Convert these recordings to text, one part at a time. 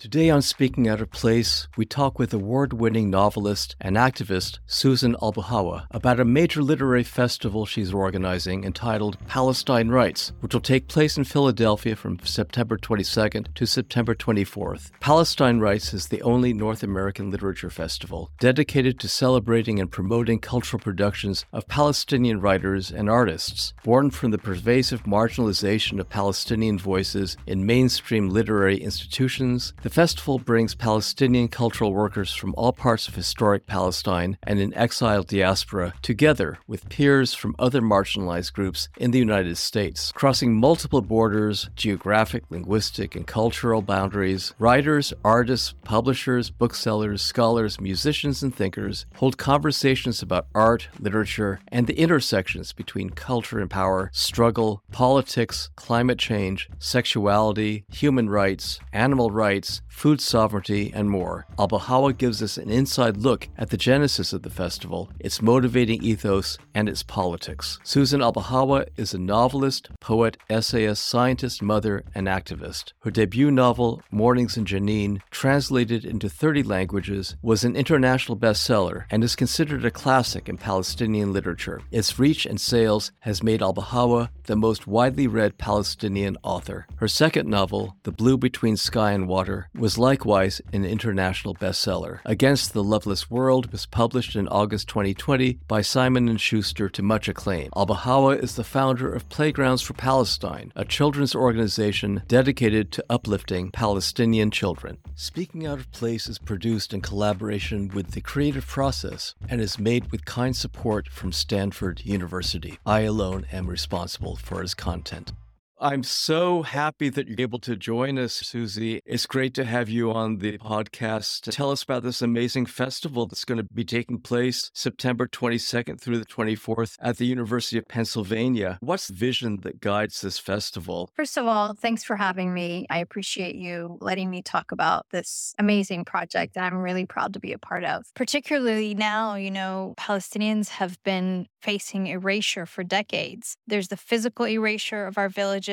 Today on Speaking Out of Place, we talk with award-winning novelist and activist Susan Abulhawa about a major literary festival she's organizing entitled Palestine Writes, which will take place in Philadelphia from September 22nd to September 24th. Palestine Writes is the only North American literature festival dedicated to celebrating and promoting cultural productions of Palestinian writers and artists, born from the pervasive marginalization of Palestinian voices in mainstream literary institutions. The festival brings Palestinian cultural workers from all parts of historic Palestine and in exiled diaspora together with peers from other marginalized groups in the United States. Crossing multiple borders, geographic, linguistic, and cultural boundaries, writers, artists, publishers, booksellers, scholars, musicians, and thinkers hold conversations about art, literature, and the intersections between culture and power, struggle, politics, climate change, sexuality, human rights, animal rights, food sovereignty, and more. Abulhawa gives us an inside look at the genesis of the festival, its motivating ethos, and its politics. Susan Abulhawa is a novelist, poet, essayist, scientist, mother, and activist. Her debut novel, Mornings in Jenin, translated into 30 languages, was an international bestseller and is considered a classic in Palestinian literature. Its reach and sales has made Abulhawa the most widely read Palestinian author. Her second novel, The Blue Between Sky and Water, was likewise an international bestseller. Against the Loveless World was published in August 2020 by Simon & Schuster to much acclaim. Abulhawa is the founder of Playgrounds for Palestine, a children's organization dedicated to uplifting Palestinian children. Speaking Out of Place is produced in collaboration with the Creative Process and is made with kind support from Stanford University. I alone am responsible for its content. I'm so happy that you're able to join us, Susie. It's great to have you on the podcast. Tell us about this amazing festival that's going to be taking place September 22nd through the 24th at the University of Pennsylvania. What's the vision that guides this festival? First of all, thanks for having me. I appreciate you letting me talk about this amazing project that I'm really proud to be a part of. Particularly now, you know, Palestinians have been facing erasure for decades. There's the physical erasure of our villages,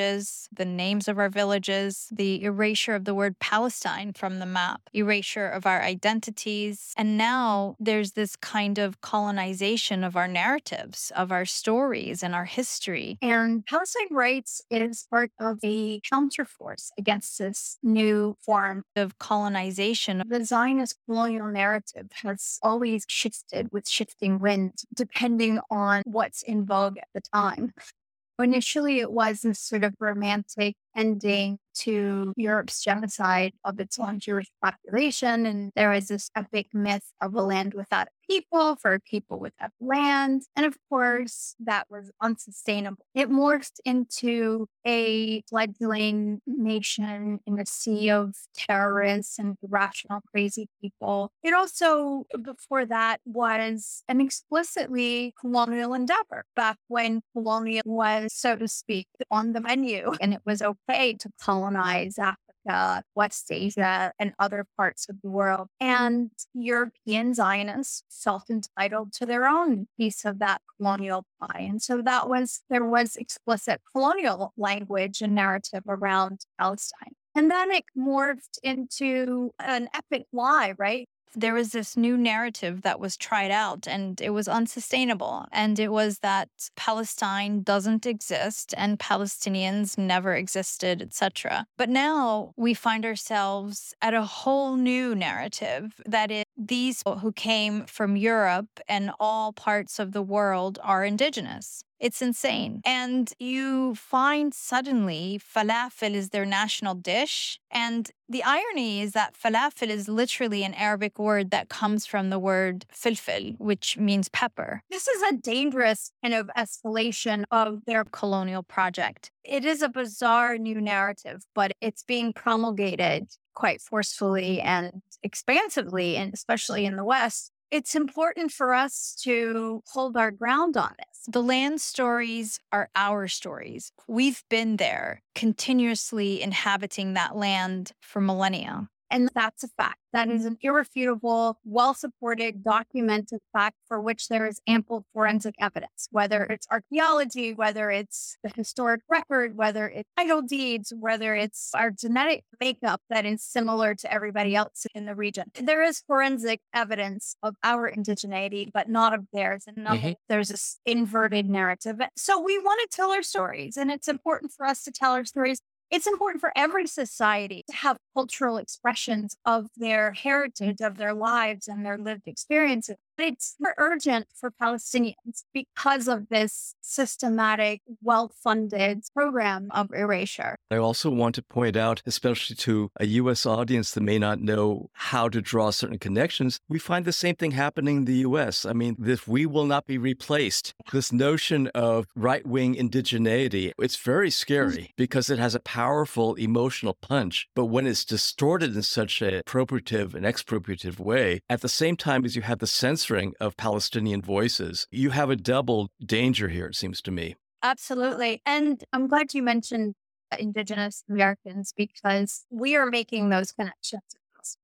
the names of our villages, the erasure of the word Palestine from the map, erasure of our identities. And now there's this kind of colonization of our narratives, of our stories and our history. And Palestine Writes is part of a counterforce against this new form of colonization. The Zionist colonial narrative has always shifted with shifting winds, depending on what's in vogue at the time. Initially, it was this sort of romantic ending to Europe's genocide of its own Jewish population. And there was this epic myth of a land without a people, for a people without land. And of course, that was unsustainable. It morphed into a fledgling nation in a sea of terrorists and irrational, crazy people. It also, before that, was an explicitly colonial endeavor, back when colonial was, so to speak, on the menu. And it was okay to colonize Africa, West Asia, and other parts of the world. And European Zionists felt entitled to their own piece of that colonial pie. And so there was explicit colonial language and narrative around Palestine. And then it morphed into an epic lie, right? There was this new narrative that was tried out, and it was unsustainable. And it was that Palestine doesn't exist and Palestinians never existed, etc. But now we find ourselves at a whole new narrative that is these who came from Europe and all parts of the world are indigenous. It's insane. And you find suddenly falafel is their national dish. And the irony is that falafel is literally an Arabic word that comes from the word filfil, which means pepper. This is a dangerous kind of escalation of their colonial project. It is a bizarre new narrative, but it's being promulgated quite forcefully and expansively, and especially in the West. It's important for us to hold our ground on this. The land stories are our stories. We've been there, continuously inhabiting that land for millennia. And that's a fact. That is an irrefutable, well-supported, documented fact for which there is ample forensic evidence, whether it's archaeology, whether it's the historic record, whether it's title deeds, whether it's our genetic makeup that is similar to everybody else in the region. There is forensic evidence of our indigeneity, but not of theirs. And not there's this inverted narrative. So we want to tell our stories, and it's important for us to tell our stories. It's important for every society to have cultural expressions of their heritage, of their lives and their lived experiences. But it's urgent for Palestinians because of this systematic, well-funded program of erasure. I also want to point out, especially to a U.S. audience that may not know how to draw certain connections, we find the same thing happening in the U.S. I mean, this "we will not be replaced," this notion of right-wing indigeneity, it's very scary because it has a powerful emotional punch. But when it's distorted in such an appropriative and expropriative way, at the same time as you have the sense of Palestinian voices, you have a double danger here, it seems to me. Absolutely. And I'm glad you mentioned Indigenous Americans because we are making those connections.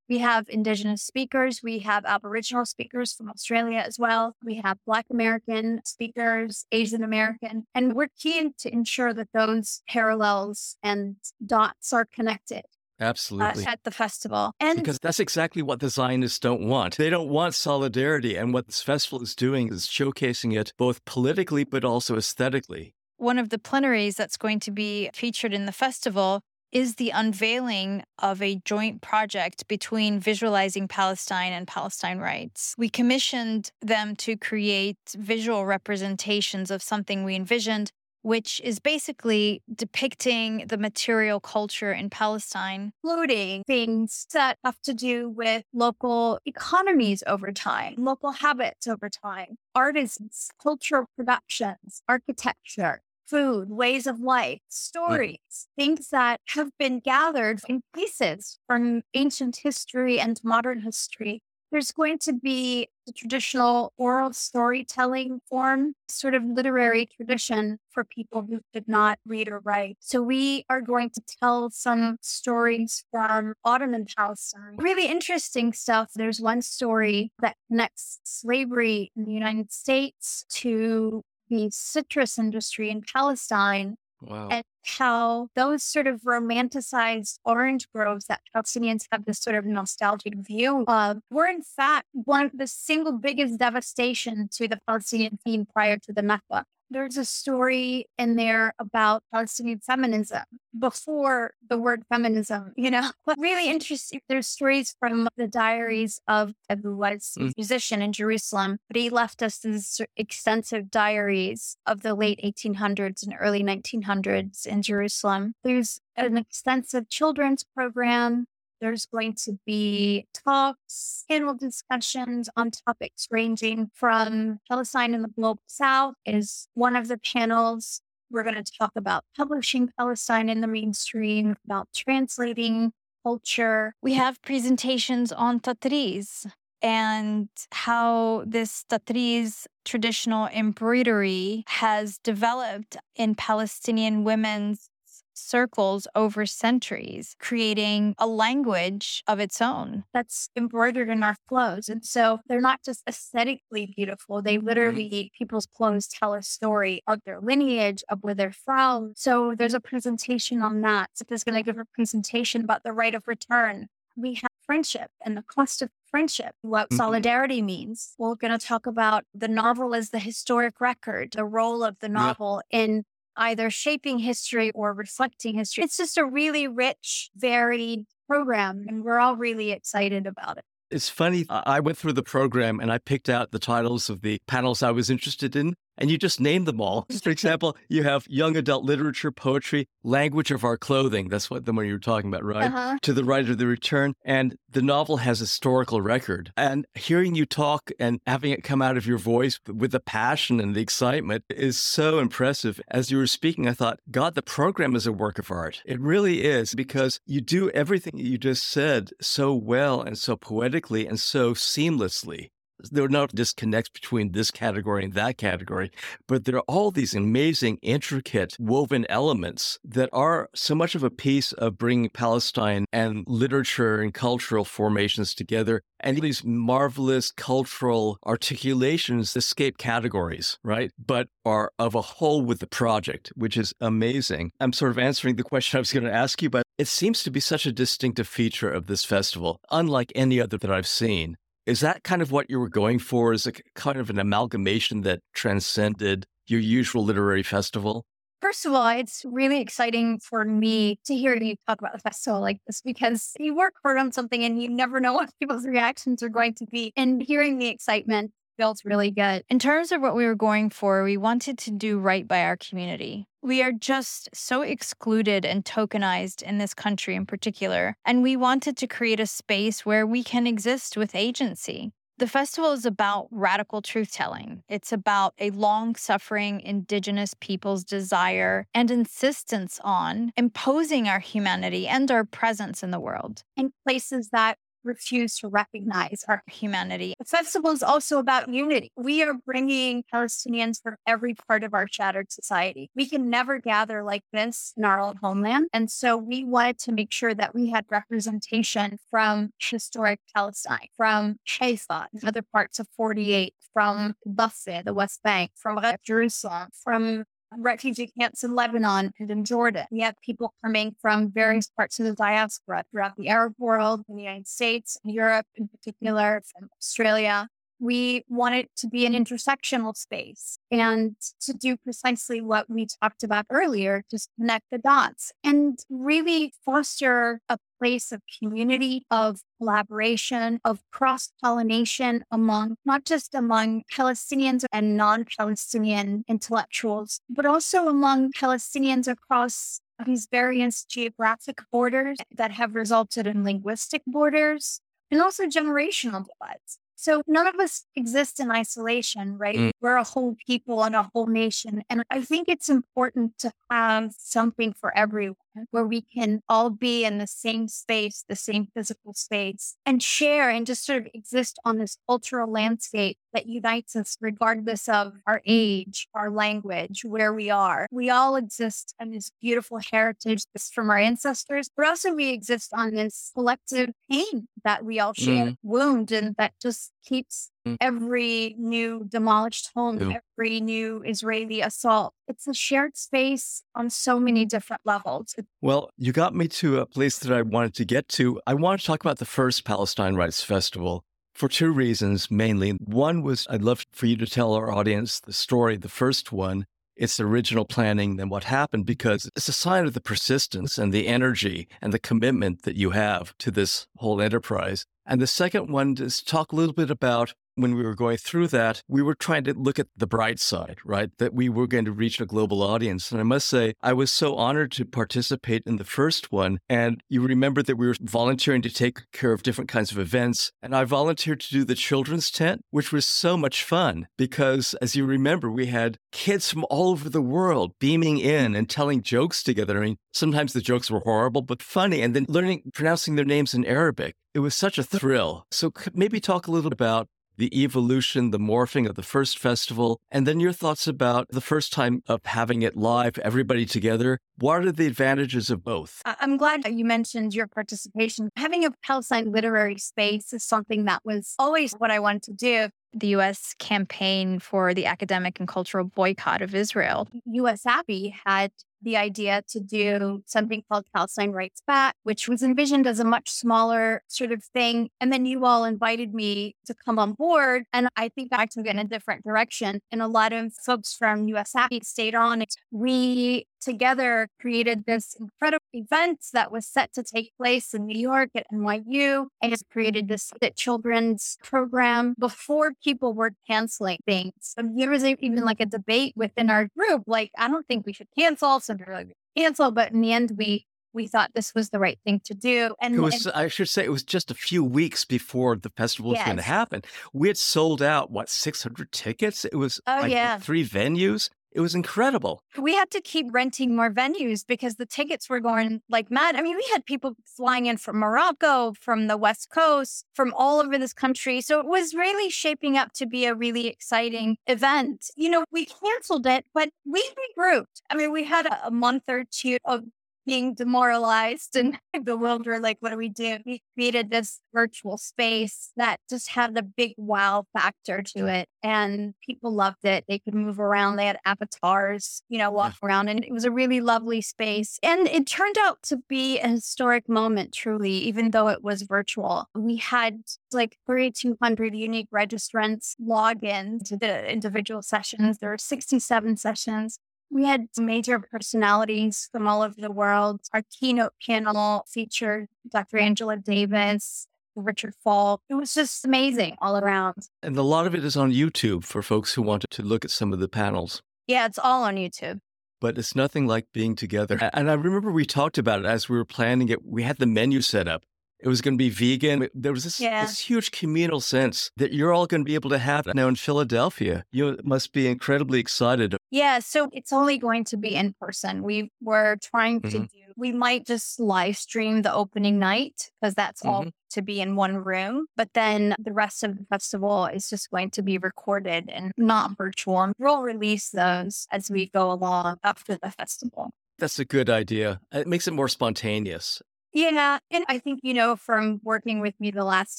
We have Indigenous speakers. We have Aboriginal speakers from Australia as well. We have Black American speakers, Asian American, and we're keen to ensure that those parallels and dots are connected. Absolutely. At the festival. And because that's exactly what the Zionists don't want. They don't want solidarity. And what this festival is doing is showcasing it both politically, but also aesthetically. One of the plenaries that's going to be featured in the festival is the unveiling of a joint project between Visualizing Palestine and Palestine Writes. We commissioned them to create visual representations of something we envisioned, which is basically depicting the material culture in Palestine, including things that have to do with local economies over time, local habits over time, artisans, cultural productions, architecture, food, ways of life, stories, things that have been gathered in pieces from ancient history and modern history. There's going to be the traditional oral storytelling form, sort of literary tradition for people who did not read or write. So we are going to tell some stories from Ottoman Palestine. Really interesting stuff. There's one story that connects slavery in the United States to the citrus industry in Palestine. Wow. And how those sort of romanticized orange groves that Palestinians have this sort of nostalgic view of were in fact one of the single biggest devastation to the Palestinian theme prior to the Nakba. There's a story in there about Palestinian feminism before the word feminism, you know. But really interesting, there's stories from the diaries of who was a musician in Jerusalem, but he left us these extensive diaries of the late 1800s and early 1900s in Jerusalem. There's an extensive children's program. There's going to be talks, panel discussions on topics ranging from Palestine in the Global South is one of the panels. We're going to talk about publishing Palestine in the mainstream, about translating culture. We have presentations on Tatriz and how this Tatriz traditional embroidery has developed in Palestinian women's circles over centuries, creating a language of its own that's embroidered in our clothes. And so they're not just aesthetically beautiful. They literally, people's clothes tell a story of their lineage, of where they're from. So there's a presentation on that. So there's going to give a presentation about the right of return. We have friendship and the cost of friendship, what solidarity means. We're going to talk about the novel as the historic record, the role of the novel in either shaping history or reflecting history. It's just a really rich, varied program, and we're all really excited about it. It's funny, I went through the program and I picked out the titles of the panels I was interested in, and you just named them all. For example, you have young adult literature, poetry, language of our clothing. That's what the one you were talking about, right? To the right of the return. And the novel has a historical record. And hearing you talk and having it come out of your voice with the passion and the excitement is so impressive. As you were speaking, I thought, God, the program is a work of art. It really is, because you do everything you just said so well and so poetically and so seamlessly. there are no disconnects between this category and that category, but there are all these amazing, intricate, woven elements that are so much of a piece of bringing Palestine and literature and cultural formations together, and these marvelous cultural articulations escape categories, right? But are of a whole with the project, which is amazing. I'm sort of answering the question I was going to ask you, but it seems to be such a distinctive feature of this festival, unlike any other that I've seen. Is that kind of what you were going for? Is it kind of an amalgamation that transcended your usual literary festival? First of all, it's really exciting for me to hear you talk about a festival like this, because you work hard on something and you never know what people's reactions are going to be. And hearing the excitement felt really good. In terms of what we were going for, we wanted to do right by our community. We are just so excluded and tokenized in this country in particular, and we wanted to create a space where we can exist with agency. The festival is about radical truth-telling. It's about a long-suffering indigenous people's desire and insistence on imposing our humanity and our presence in the world. And places that refuse to recognize our humanity. The festival is also about unity. We are bringing Palestinians from every part of our shattered society. We can never gather like this in our own homeland. And so we wanted to make sure that we had representation from historic Palestine, from Haifa, other parts of 48, from Basra, the West Bank, from Jerusalem, from refugee camps in Lebanon and in Jordan. We have people coming from various parts of the diaspora throughout the Arab world, in the United States, Europe in particular, from Australia. We want it to be an intersectional space and to do precisely what we talked about earlier, just connect the dots and really foster a place of community, of collaboration, of cross-pollination among, not just among Palestinians and non-Palestinian intellectuals, but also among Palestinians across these various geographic borders that have resulted in linguistic borders and also generational divides. So none of us exist in isolation, right? We're a whole people and a whole nation. And I think it's important to have something for everyone where we can all be in the same space, the same physical space, and share and just sort of exist on this cultural landscape that unites us regardless of our age, our language, where we are. We all exist on this beautiful heritage that's from our ancestors, but also we exist on this collective pain that we all share, wound, and that just keeps every new demolished home, every new Israeli assault. It's a shared space on so many different levels. Well, you got me to a place that I wanted to get to. I want to talk about the first Palestine Writes Festival for two reasons, mainly. One was I'd love for you to tell our audience the story, the first one, its original planning, then what happened, because it's a sign of the persistence and the energy and the commitment that you have to this whole enterprise. And the second one is to talk a little bit about when we were going through that, we were trying to look at the bright side, right? That we were going to reach a global audience. And I must say, I was so honored to participate in the first one. And you remember that we were volunteering to take care of different kinds of events. And I volunteered to do the children's tent, which was so much fun because, as you remember, we had kids from all over the world beaming in and telling jokes together. I mean, sometimes the jokes were horrible, but funny. And then pronouncing their names in Arabic. It was such a thrill. So maybe talk a little about the evolution, the morphing of the first festival, and then your thoughts about the first time of having it live, everybody together. What are the advantages of both? I'm glad you mentioned your participation. Having a Palestine literary space is something that was always what I wanted to do. The U.S. campaign for the academic and cultural boycott of Israel. U.S. Abbey had the idea to do something called Palestine Writes Back, which was envisioned as a much smaller sort of thing. And then you all invited me to come on board. And I think I took it in a different direction. And a lot of folks from U.S. Abbey stayed on. We together created this incredible event that was set to take place in New York at NYU. I just created this children's program before people were canceling things. So there was even like a debate within our group, like, I don't think we should cancel. Some people like cancel, but in the end, we thought this was the right thing to do. And I should say it was just a few weeks before the festival was going to happen. We had sold out, 600 tickets? It was 3 venues. It was incredible. We had to keep renting more venues because the tickets were going like mad. I mean, we had people flying in from Morocco, from the West Coast, from all over this country. So it was really shaping up to be a really exciting event. You know, we canceled it, but we regrouped. I mean, we had a month or two of being demoralized and bewildered, like, what do we do? We created this virtual space that just had a big wow factor to it. And people loved it. They could move around. They had avatars, you know, walk around. And it was a really lovely space. And it turned out to be a historic moment, truly, even though it was virtual. We had like 3,200 unique registrants log in to the individual sessions. There were 67 sessions. We had major personalities from all over the world. Our keynote panel featured Dr. Angela Davis, Richard Falk. It was just amazing all around. And a lot of it is on YouTube for folks who wanted to look at some of the panels. Yeah, it's all on YouTube. But it's nothing like being together. And I remember we talked about it as we were planning it. We had the menu set up. It was going to be vegan. There was this huge communal sense that you're all going to be able to have now in Philadelphia. You must be incredibly excited. Yeah, so it's only going to be in person. We were trying to do, we might just live stream the opening night because that's all to be in one room. But then the rest of the festival is just going to be recorded and not virtual. And we'll release those as we go along after the festival. That's a good idea. It makes it more spontaneous. Yeah. And I think, you know, from working with me the last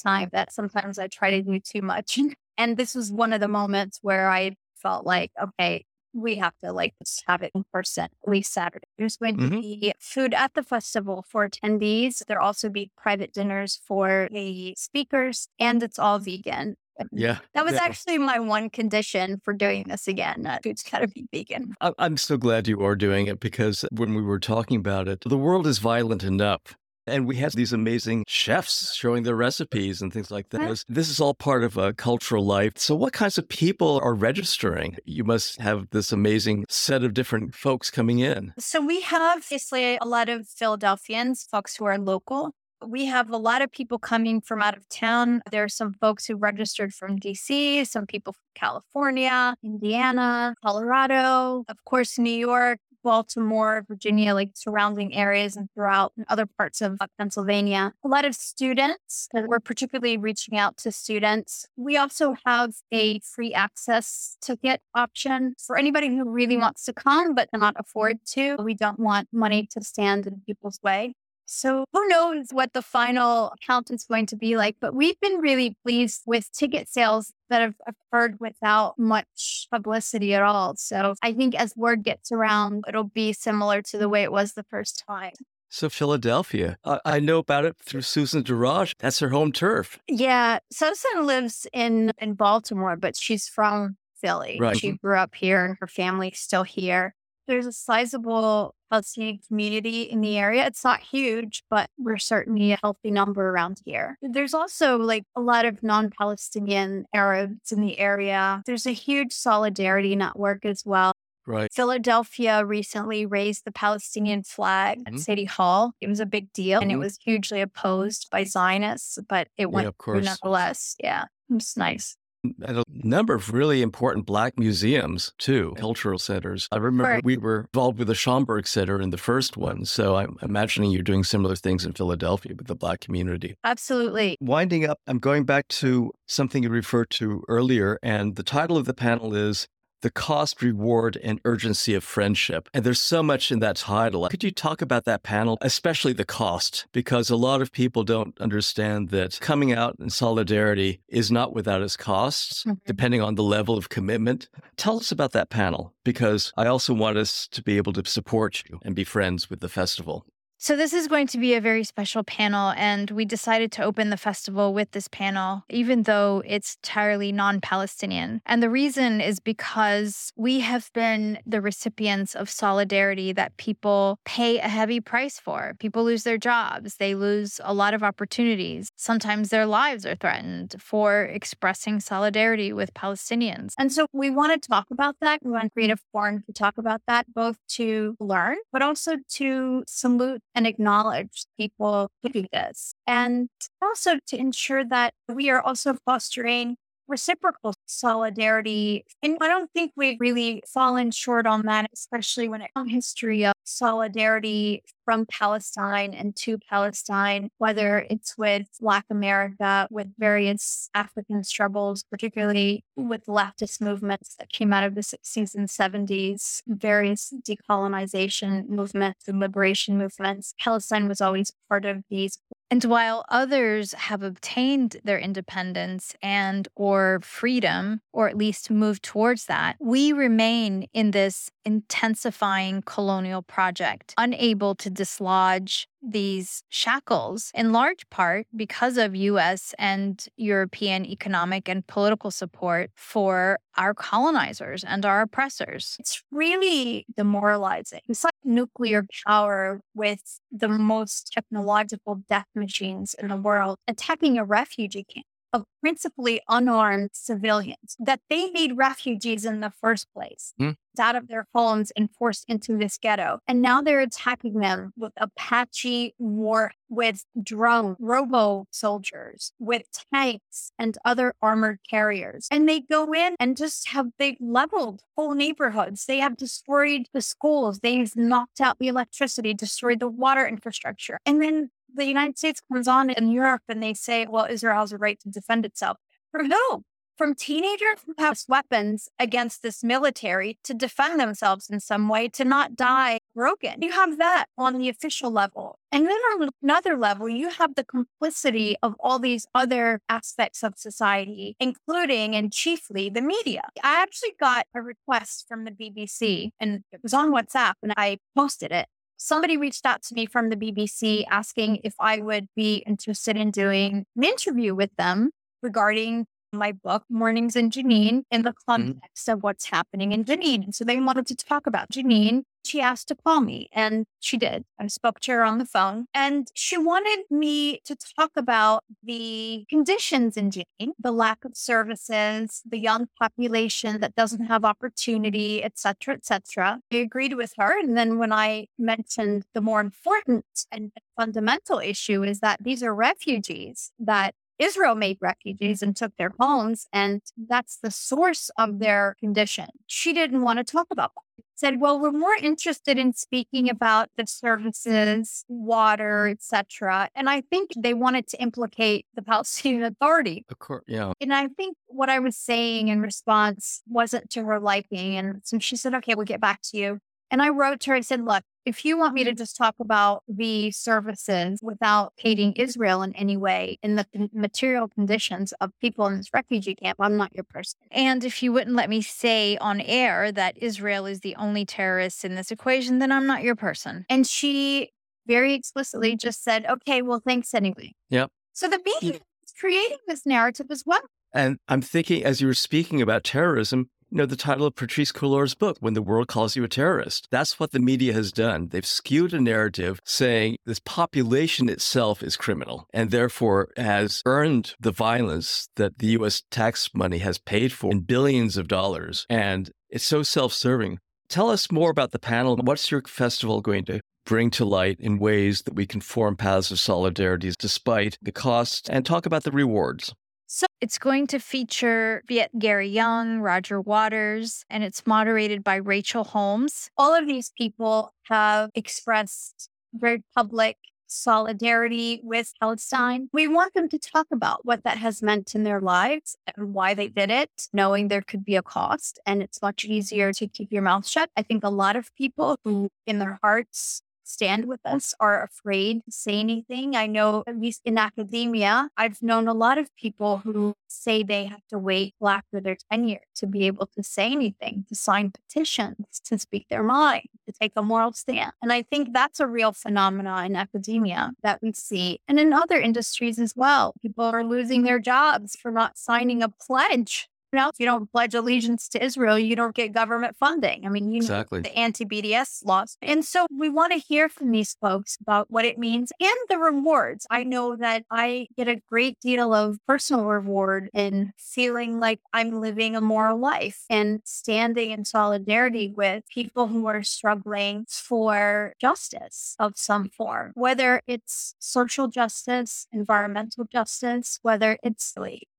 time that sometimes I try to do too much. And this was one of the moments where I felt like, okay, we have to like just have it in person, at least Saturday. There's going to be food at the festival for attendees. There'll also be private dinners for the speakers, and it's all vegan. Yeah. That was actually my one condition for doing this again. Food's got to be vegan. I'm so glad you are doing it because when we were talking about it, the world is violent enough. And we had these amazing chefs showing their recipes and things like that. This is all part of a cultural life. So what kinds of people are registering? You must have this amazing set of different folks coming in. So we have obviously a lot of Philadelphians, folks who are local. We have a lot of people coming from out of town. There are some folks who registered from D.C., some people from California, Indiana, Colorado, of course, New York, Baltimore, Virginia, like surrounding areas and throughout other parts of Pennsylvania. A lot of students, we're particularly reaching out to students. We also have a free access ticket option for anybody who really wants to come but cannot afford to. We don't want money to stand in people's way. So who knows what the final count is going to be like, but we've been really pleased with ticket sales that have occurred without much publicity at all. So I think as word gets around, it'll be similar to the way it was the first time. So Philadelphia, I know about it through Susan Darraj. That's her home turf. Yeah. Susan lives in Baltimore, but she's from Philly. Right. She grew up here and her family's still here. There's a sizable Palestinian community in the area. It's not huge, but we're certainly a healthy number around here. There's also like a lot of non-Palestinian Arabs in the area. There's a huge solidarity network as well. Right. Philadelphia recently raised the Palestinian flag at City Hall. It was a big deal and it was hugely opposed by Zionists, but it went through nonetheless. Yeah, it was nice. And a number of really important Black museums, too, cultural centers. I remember we were involved with the Schomburg Center in the first one. So I'm imagining you're doing similar things in Philadelphia with the Black community. Absolutely. Winding up, I'm going back to something you referred to earlier. And the title of the panel is The Cost, Reward, and Urgency of Friendship. And there's so much in that title. Could you talk about that panel, especially the cost? Because a lot of people don't understand that coming out in solidarity is not without its costs, depending on the level of commitment. Tell us about that panel, because I also want us to be able to support you and be friends with the festival. So this is going to be a very special panel, and we decided to open the festival with this panel, even though it's entirely non-Palestinian. And the reason is because we have been the recipients of solidarity that people pay a heavy price for. People lose their jobs. They lose a lot of opportunities. Sometimes their lives are threatened for expressing solidarity with Palestinians. And so we want to talk about that. We want to create a forum to talk about that, both to learn, but also to salute and acknowledge people who do this. And also to ensure that we are also fostering reciprocal solidarity. And I don't think we've really fallen short on that, especially when it comes to history of solidarity from Palestine and to Palestine, whether it's with Black America, with various African struggles, particularly with leftist movements that came out of the 60s and 70s, various decolonization movements and liberation movements. Palestine was always part of these. And while others have obtained their independence and or freedom, or at least moved towards that, we remain in this intensifying colonial project, unable to dislodge these shackles, in large part because of U.S. and European economic and political support for our colonizers and our oppressors. It's really demoralizing. It's like nuclear power with the most technological death machines in the world attacking a refugee camp of principally unarmed civilians, that they made refugees in the first place, out of their homes and forced into this ghetto. And now they're attacking them with Apache war, with drone robo-soldiers, with tanks and other armored carriers. And they go in and just have, they've leveled whole neighborhoods. They have destroyed the schools. They've knocked out the electricity, destroyed the water infrastructure. And then the United States comes on in Europe and they say, well, Israel has a right to defend itself. From whom? From teenagers who have weapons against this military to defend themselves in some way, to not die broken. You have that on the official level. And then on another level, you have the complicity of all these other aspects of society, including and chiefly the media. I actually got a request from the BBC, and it was on WhatsApp, and I posted it. Somebody reached out to me from the BBC asking if I would be interested in doing an interview with them regarding my book, Mornings in Jenin, in the context of what's happening in Jenin. And so they wanted to talk about Jenin. She asked to call me, and she did. I spoke to her on the phone, and she wanted me to talk about the conditions in Jenin, the lack of services, the young population that doesn't have opportunity, et cetera, et cetera. I agreed with her. And then when I mentioned the more important and fundamental issue is that these are refugees that Israel made refugees and took their homes, and that's the source of their condition. She didn't want to talk about that. Said, well, we're more interested in speaking about the services, water, et cetera. And I think they wanted to implicate the Palestinian Authority. Of course, yeah. And I think what I was saying in response wasn't to her liking. And so she said, okay, we'll get back to you. And I wrote to her and said, look, if you want me to just talk about the services without hating Israel in any way and the material conditions of people in this refugee camp, I'm not your person. And if you wouldn't let me say on air that Israel is the only terrorist in this equation, then I'm not your person. And she very explicitly just said, okay, well, thanks anyway. Yep. So the media is creating this narrative as well. And I'm thinking, as you were speaking about terrorism, you know, the title of Patrice Cullors' book, When the World Calls You a Terrorist. That's what the media has done. They've skewed a narrative saying this population itself is criminal and therefore has earned the violence that the U.S. tax money has paid for in billions of dollars. And it's so self-serving. Tell us more about the panel. What's your festival going to bring to light in ways that we can form paths of solidarity despite the costs, and talk about the rewards? So it's going to feature Viet, Gary Young, Roger Waters, and it's moderated by Rachel Holmes. All of these people have expressed very public solidarity with Palestine. We want them to talk about what that has meant in their lives and why they did it, knowing there could be a cost, and it's much easier to keep your mouth shut. I think a lot of people who in their hearts stand with us are afraid to say anything. I know, at least in academia, I've known a lot of people who say they have to wait till after their tenure to be able to say anything, to sign petitions, to speak their mind, to take a moral stand. And I think that's a real phenomenon in academia that we see, and in other industries as well. People are losing their jobs for not signing a pledge. If you don't pledge allegiance to Israel, you don't get government funding. I mean, you know, the anti-BDS laws. And so we want to hear from these folks about what it means and the rewards. I know that I get a great deal of personal reward in feeling like I'm living a moral life and standing in solidarity with people who are struggling for justice of some form, whether it's social justice, environmental justice, whether it's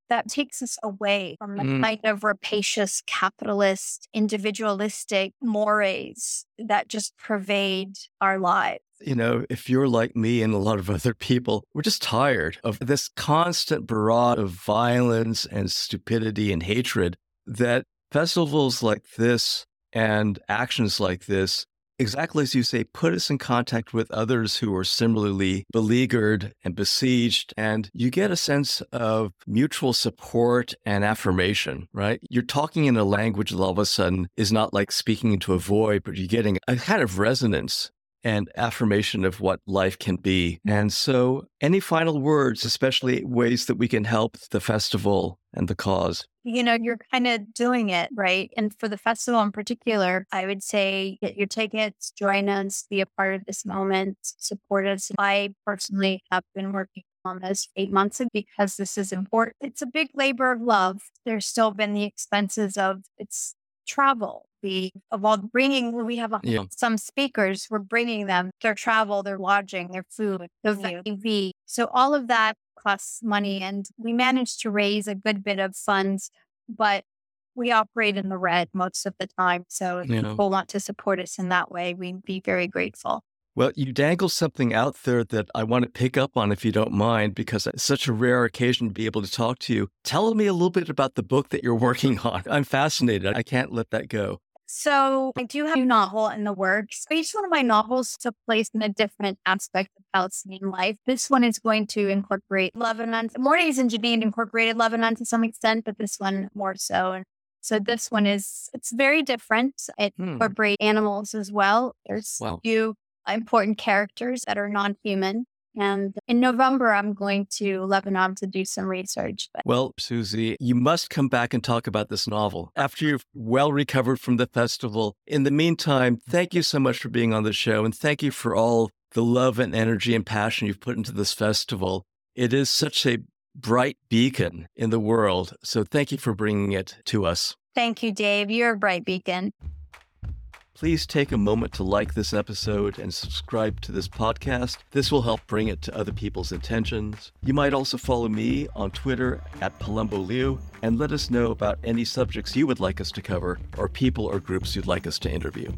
that takes us away from the kind of rapacious, capitalist, individualistic mores that just pervade our lives. You know, if you're like me and a lot of other people, we're just tired of this constant barrage of violence and stupidity and hatred that festivals like this and actions like this, exactly as you say, put us in contact with others who are similarly beleaguered and besieged, and you get a sense of mutual support and affirmation, right? You're talking in a language that all of a sudden is not like speaking into a void, but you're getting a kind of resonance and affirmation of what life can be. And so any final words, especially ways that we can help the festival and the cause? You know, you're kind of doing it, right? And for the festival in particular, I would say get your tickets, join us, be a part of this moment, support us. I personally have been working on this 8 months because this is important. It's a big labor of love. There's still been the expenses of its travel. Some speakers, we're bringing them their travel, their lodging, their food, the TV. So all of that costs money, and we managed to raise a good bit of funds, but we operate in the red most of the time. So if people want to support us in that way, we'd be very grateful. Well, you dangle something out there that I want to pick up on, if you don't mind, because it's such a rare occasion to be able to talk to you. Tell me a little bit about the book that you're working on. I'm fascinated. I can't let that go. So I do have a novel in the works. Each one of my novels took place in a different aspect of Palestinian life. This one is going to incorporate Lebanon. Mornings in Jenin incorporated Lebanon to some extent, but this one more so. And so this one it's very different. It incorporates animals as well. There's a few important characters that are non-human. And in November, I'm going to Lebanon to do some research. Well, Susie, you must come back and talk about this novel after you've well recovered from the festival. In the meantime, thank you so much for being on the show. And thank you for all the love and energy and passion you've put into this festival. It is such a bright beacon in the world. So thank you for bringing it to us. Thank you, Dave. You're a bright beacon. Please take a moment to like this episode and subscribe to this podcast. This will help bring it to other people's attentions. You might also follow me on Twitter @Palumbo-Liu and let us know about any subjects you would like us to cover or people or groups you'd like us to interview.